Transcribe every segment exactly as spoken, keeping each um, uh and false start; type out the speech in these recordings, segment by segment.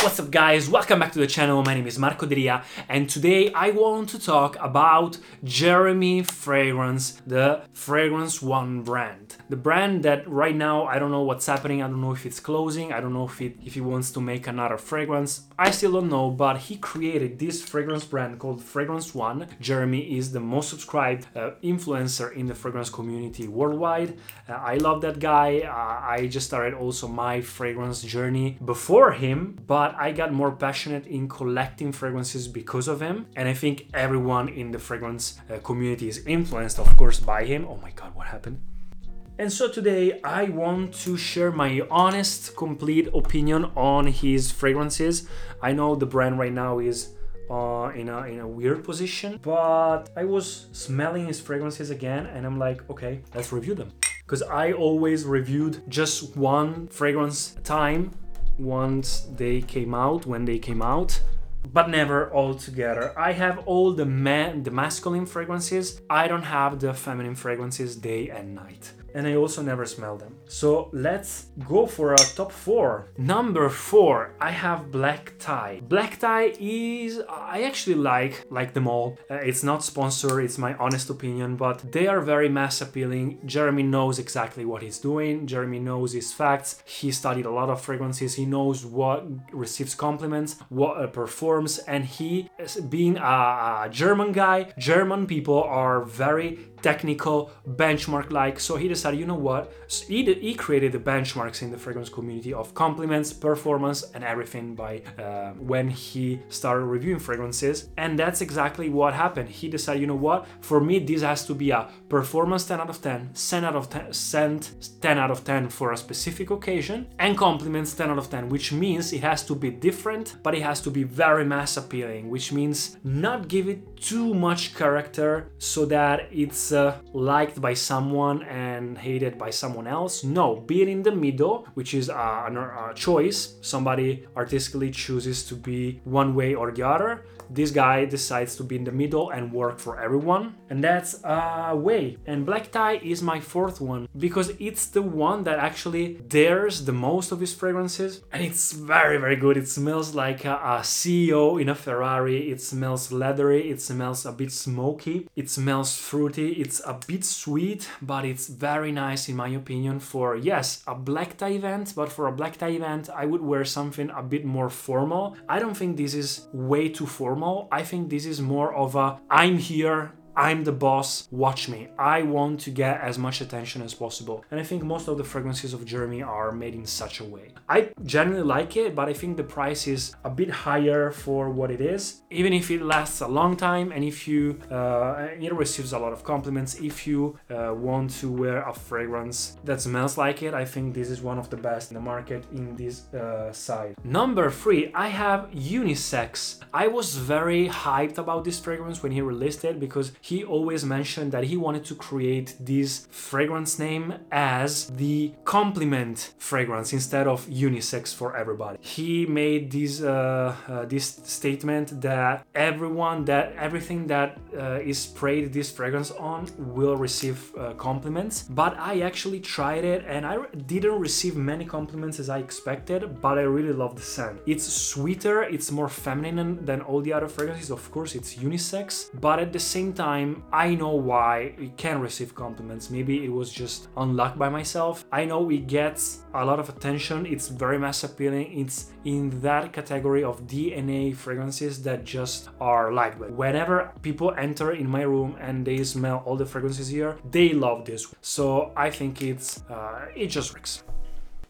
What's up guys, welcome back to the channel. My name is Marco D'Elia, and today I want to talk about Jeremy Fragrance, the Fragrance One brand. The brand that right now, I don't know what's happening, I don't know if it's closing, I don't know if it, if he wants to make another fragrance, I still don't know, but he created this fragrance brand called Fragrance One. Jeremy is the most subscribed uh, influencer in the fragrance community worldwide. Uh, I love that guy, uh, I just started also my fragrance journey before him, but I got more passionate in collecting fragrances because of him, and I think everyone in the fragrance uh, community is influenced, of course, by him. Oh my god, what happened? And so today I want to share my honest, complete opinion on his fragrances. I know the brand right now is uh, in a in a weird position, but I was smelling his fragrances again, and I'm like, okay, let's review them, because I always reviewed just one fragrance at a time. Once they came out, when they came out, but never all together. I have all the man, the masculine fragrances. I don't have the feminine fragrances day and night, and I also never smell them. So let's go for our top four. Number four, I have Black Tie. Black Tie is, I actually like like them all. Uh, it's not sponsored, it's my honest opinion, but they are very mass appealing. Jeremy knows exactly what he's doing. Jeremy knows his facts. He studied a lot of fragrances. He knows what receives compliments, what uh, performs, and he, being a, a German guy, German people are very technical, benchmark-like, so he decided, you know what, he, did, he created the benchmarks in the fragrance community of compliments, performance, and everything by uh, when he started reviewing fragrances, and that's exactly what happened. He decided, you know what, for me this has to be a performance ten out of ten, scent out of ten, scent ten out of ten for a specific occasion, and compliments ten out of ten, which means it has to be different, but it has to be very mass appealing, which means not give it too much character so that it's Uh, liked by someone and hated by someone else. No, be it in the middle, which is a, a, a choice. Somebody artistically chooses to be one way or the other. This guy decides to be in the middle and work for everyone, and that's a way. And Black Tie is my fourth one because it's the one that actually dares the most of his fragrances, and it's very very good. It smells like a, a C E O in a Ferrari. It smells leathery, it smells a bit smoky, it smells fruity, it's a bit sweet, but it's very nice in my opinion for, yes, a Black Tie event, but for a Black Tie event I would wear something a bit more formal. I don't think this is way too formal. I think this is more of a, I'm here, I'm the boss, watch me. I want to get as much attention as possible. And I think most of the fragrances of Jeremy are made in such a way. I generally like it, but I think the price is a bit higher for what it is. Even if it lasts a long time and if you, uh, it receives a lot of compliments, if you uh, want to wear a fragrance that smells like it, I think this is one of the best in the market in this uh, side. Number three, I have Unisex. I was very hyped about this fragrance when he released it because he always mentioned that he wanted to create this fragrance name as the compliment fragrance instead of unisex for everybody. He made this uh, uh, this statement that everyone that everything that uh, is sprayed this fragrance on will receive uh, compliments. But I actually tried it and I didn't receive many compliments as I expected. But I really love the scent. It's sweeter. It's more feminine than all the other fragrances. Of course, it's unisex. But at the same time, I know why it can receive compliments. Maybe it was just unlucky by myself. I know it gets a lot of attention. It's very mass appealing. It's in that category of D N A fragrances that just are liked. Whenever people enter in my room and they smell all the fragrances here, they love this. So I think it's uh, it just works.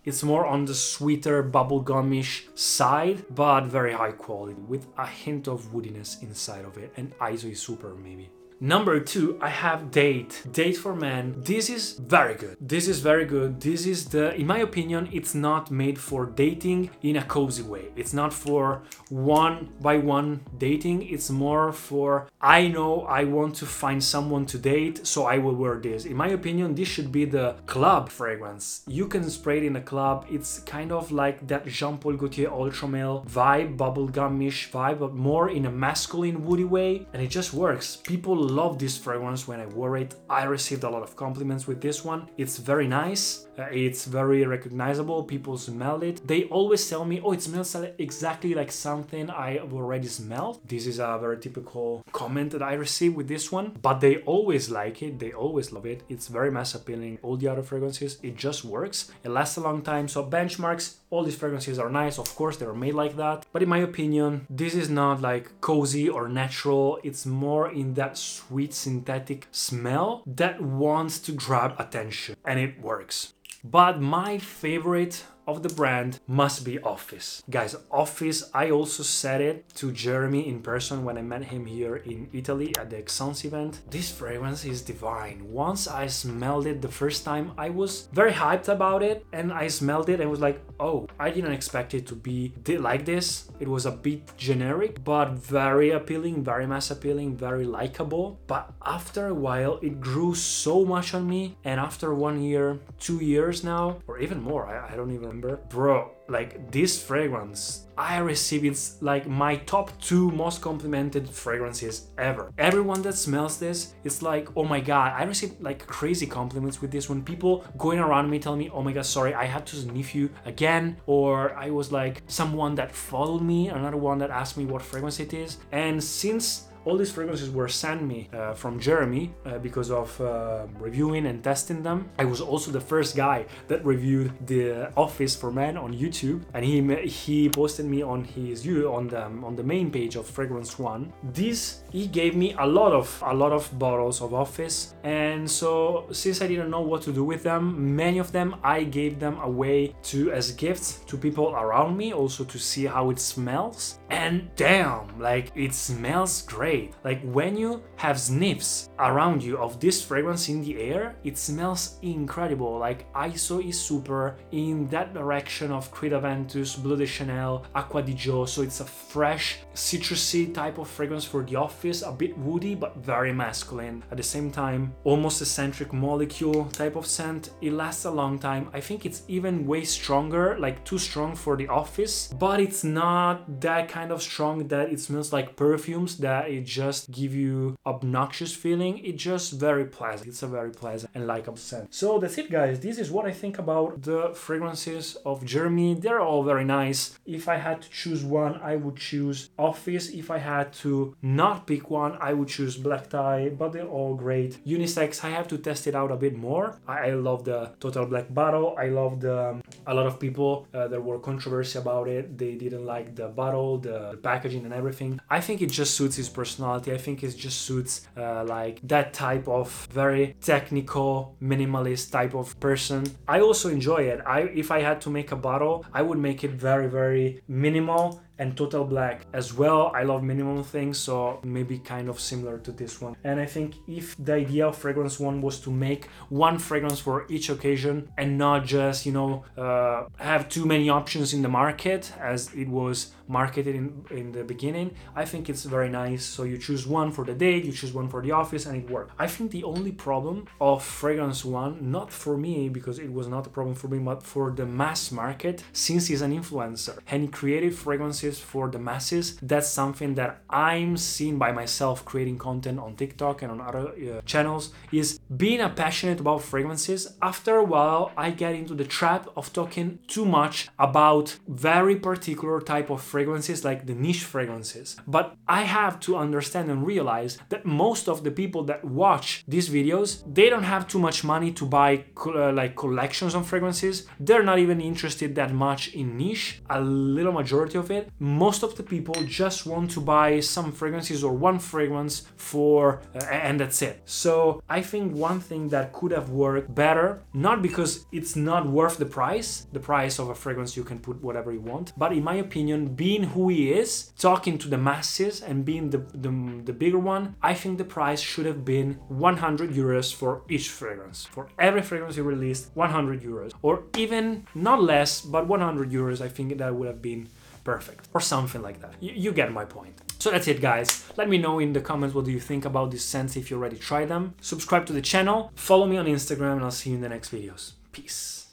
It's more on the sweeter, bubblegumish side, but very high quality with a hint of woodiness inside of it, and I S O is super maybe. Number two, I have Date. Date for Men. This is very good. This is very good. This is the, in my opinion, it's not made for dating in a cozy way. It's not for one by one dating. It's more for, I know I want to find someone to date, so I will wear this. In my opinion, this should be the club fragrance. You can spray it in a club. It's kind of like that Jean Paul Gaultier Ultramale vibe, bubblegum-ish vibe, but more in a masculine, woody way. And it just works. People love this fragrance when I wore it. I received a lot of compliments with this one. It's very nice. Uh, it's very recognizable. People smell it. They always tell me, oh, it smells exactly like something I've already smelled. This is a very typical comment that I receive with this one, but they always like it. They always love it. It's very mass appealing. All the other fragrances, it just works. It lasts a long time. So benchmarks, all these fragrances are nice. Of course, they're made like that. But in my opinion, this is not like cozy or natural. It's more in that sweet synthetic smell that wants to grab attention, and it works. But my favorite of the brand must be Office. Guys, Office, I also said it to Jeremy in person when I met him here in Italy at the Exsens event. This fragrance is divine. Once I smelled it the first time, I was very hyped about it, and I smelled it and was like, oh, I didn't expect it to be like this. It was a bit generic, but very appealing, very mass appealing, very likable. But after a while, it grew so much on me, and after one year, two years now, or even more, I, I don't even remember, bro, like this fragrance, I receive it's like my top two most complimented fragrances ever. Everyone that smells this, it's like, oh my god, I received like crazy compliments with this one. People going around me telling me, oh my god, sorry, I had to sniff you again, or I was like someone that followed me, another one that asked me what fragrance it is. And since all these fragrances were sent me uh, from Jeremy uh, because of uh, reviewing and testing them. I was also the first guy that reviewed the Office for Men on YouTube, and he he posted me on his on the on the main page of Fragrance One. This he gave me a lot of a lot of bottles of Office, and so since I didn't know what to do with them, many of them I gave them away to as gifts to people around me, also to see how it smells. And damn, like it smells great. Like when you have sniffs around you of this fragrance in the air, it smells incredible. Like I S O is super in that direction of Creed Aventus, Bleu de Chanel, Acqua di Gio. So it's a fresh, citrusy type of fragrance for the office, a bit woody but very masculine. At the same time, almost eccentric molecule type of scent. It lasts a long time. I think it's even way stronger, like too strong for the office, but it's not that kind of strong that it smells like perfumes that it just give you obnoxious feeling. It's just very pleasant. It's a very pleasant and likable scent. So that's it, guys. This is what I think about the fragrances of Jeremy. They're all very nice. If I had to choose one, I would choose Office. If I had to not pick one, I would choose Black Tie, but they're all great. Unisex, I have to test it out a bit more. I, I love the Total Black Bottle. I love the um, a lot of people uh, there were controversy about it. They didn't like the bottle, the, the packaging and everything. I think it just suits his personality. I think it just suits uh, like that type of very technical minimalist type of person. I also enjoy it. I if I had to make a bottle, I would make it very very minimal and total black as well. I love minimal things, so maybe kind of similar to this one. And I think if the idea of Fragrance One was to make one fragrance for each occasion and not just, you know, uh, have too many options in the market as it was marketed in, in the beginning, I think it's very nice. So you choose one for the day, you choose one for the office, and it worked. I think the only problem of Fragrance One, not for me, because it was not a problem for me, but for the mass market, since he's an influencer and he created fragrances for the masses, that's something that I'm seeing by myself creating content on TikTok and on other uh, channels, is being a passionate about fragrances. After a while, I get into the trap of talking too much about very particular type of fragrances, like the niche fragrances. But I have to understand and realize that most of the people that watch these videos, they don't have too much money to buy co- uh, like collections on fragrances. They're not even interested that much in niche, a little majority of it. Most of the people just want to buy some fragrances or one fragrance for uh, and that's it. So I think one thing that could have worked better, not because it's not worth the price, the price of a fragrance you can put whatever you want, but in my opinion, being who he is, talking to the masses and being the, the, the bigger one, I think the price should have been one hundred euros for each fragrance. For every fragrance he released, one hundred euros, or even not less, but one hundred euros. I think that would have been perfect, or something like that. You, you get my point. So that's it, guys. Let me know in the comments what do you think about these scents if you already tried them. Subscribe to the channel, follow me on Instagram, and I'll see you in the next videos. Peace.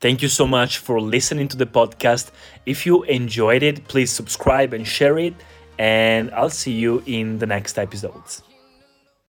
Thank you so much for listening to the podcast. If you enjoyed it, please subscribe and share it, and I'll see you in the next episodes.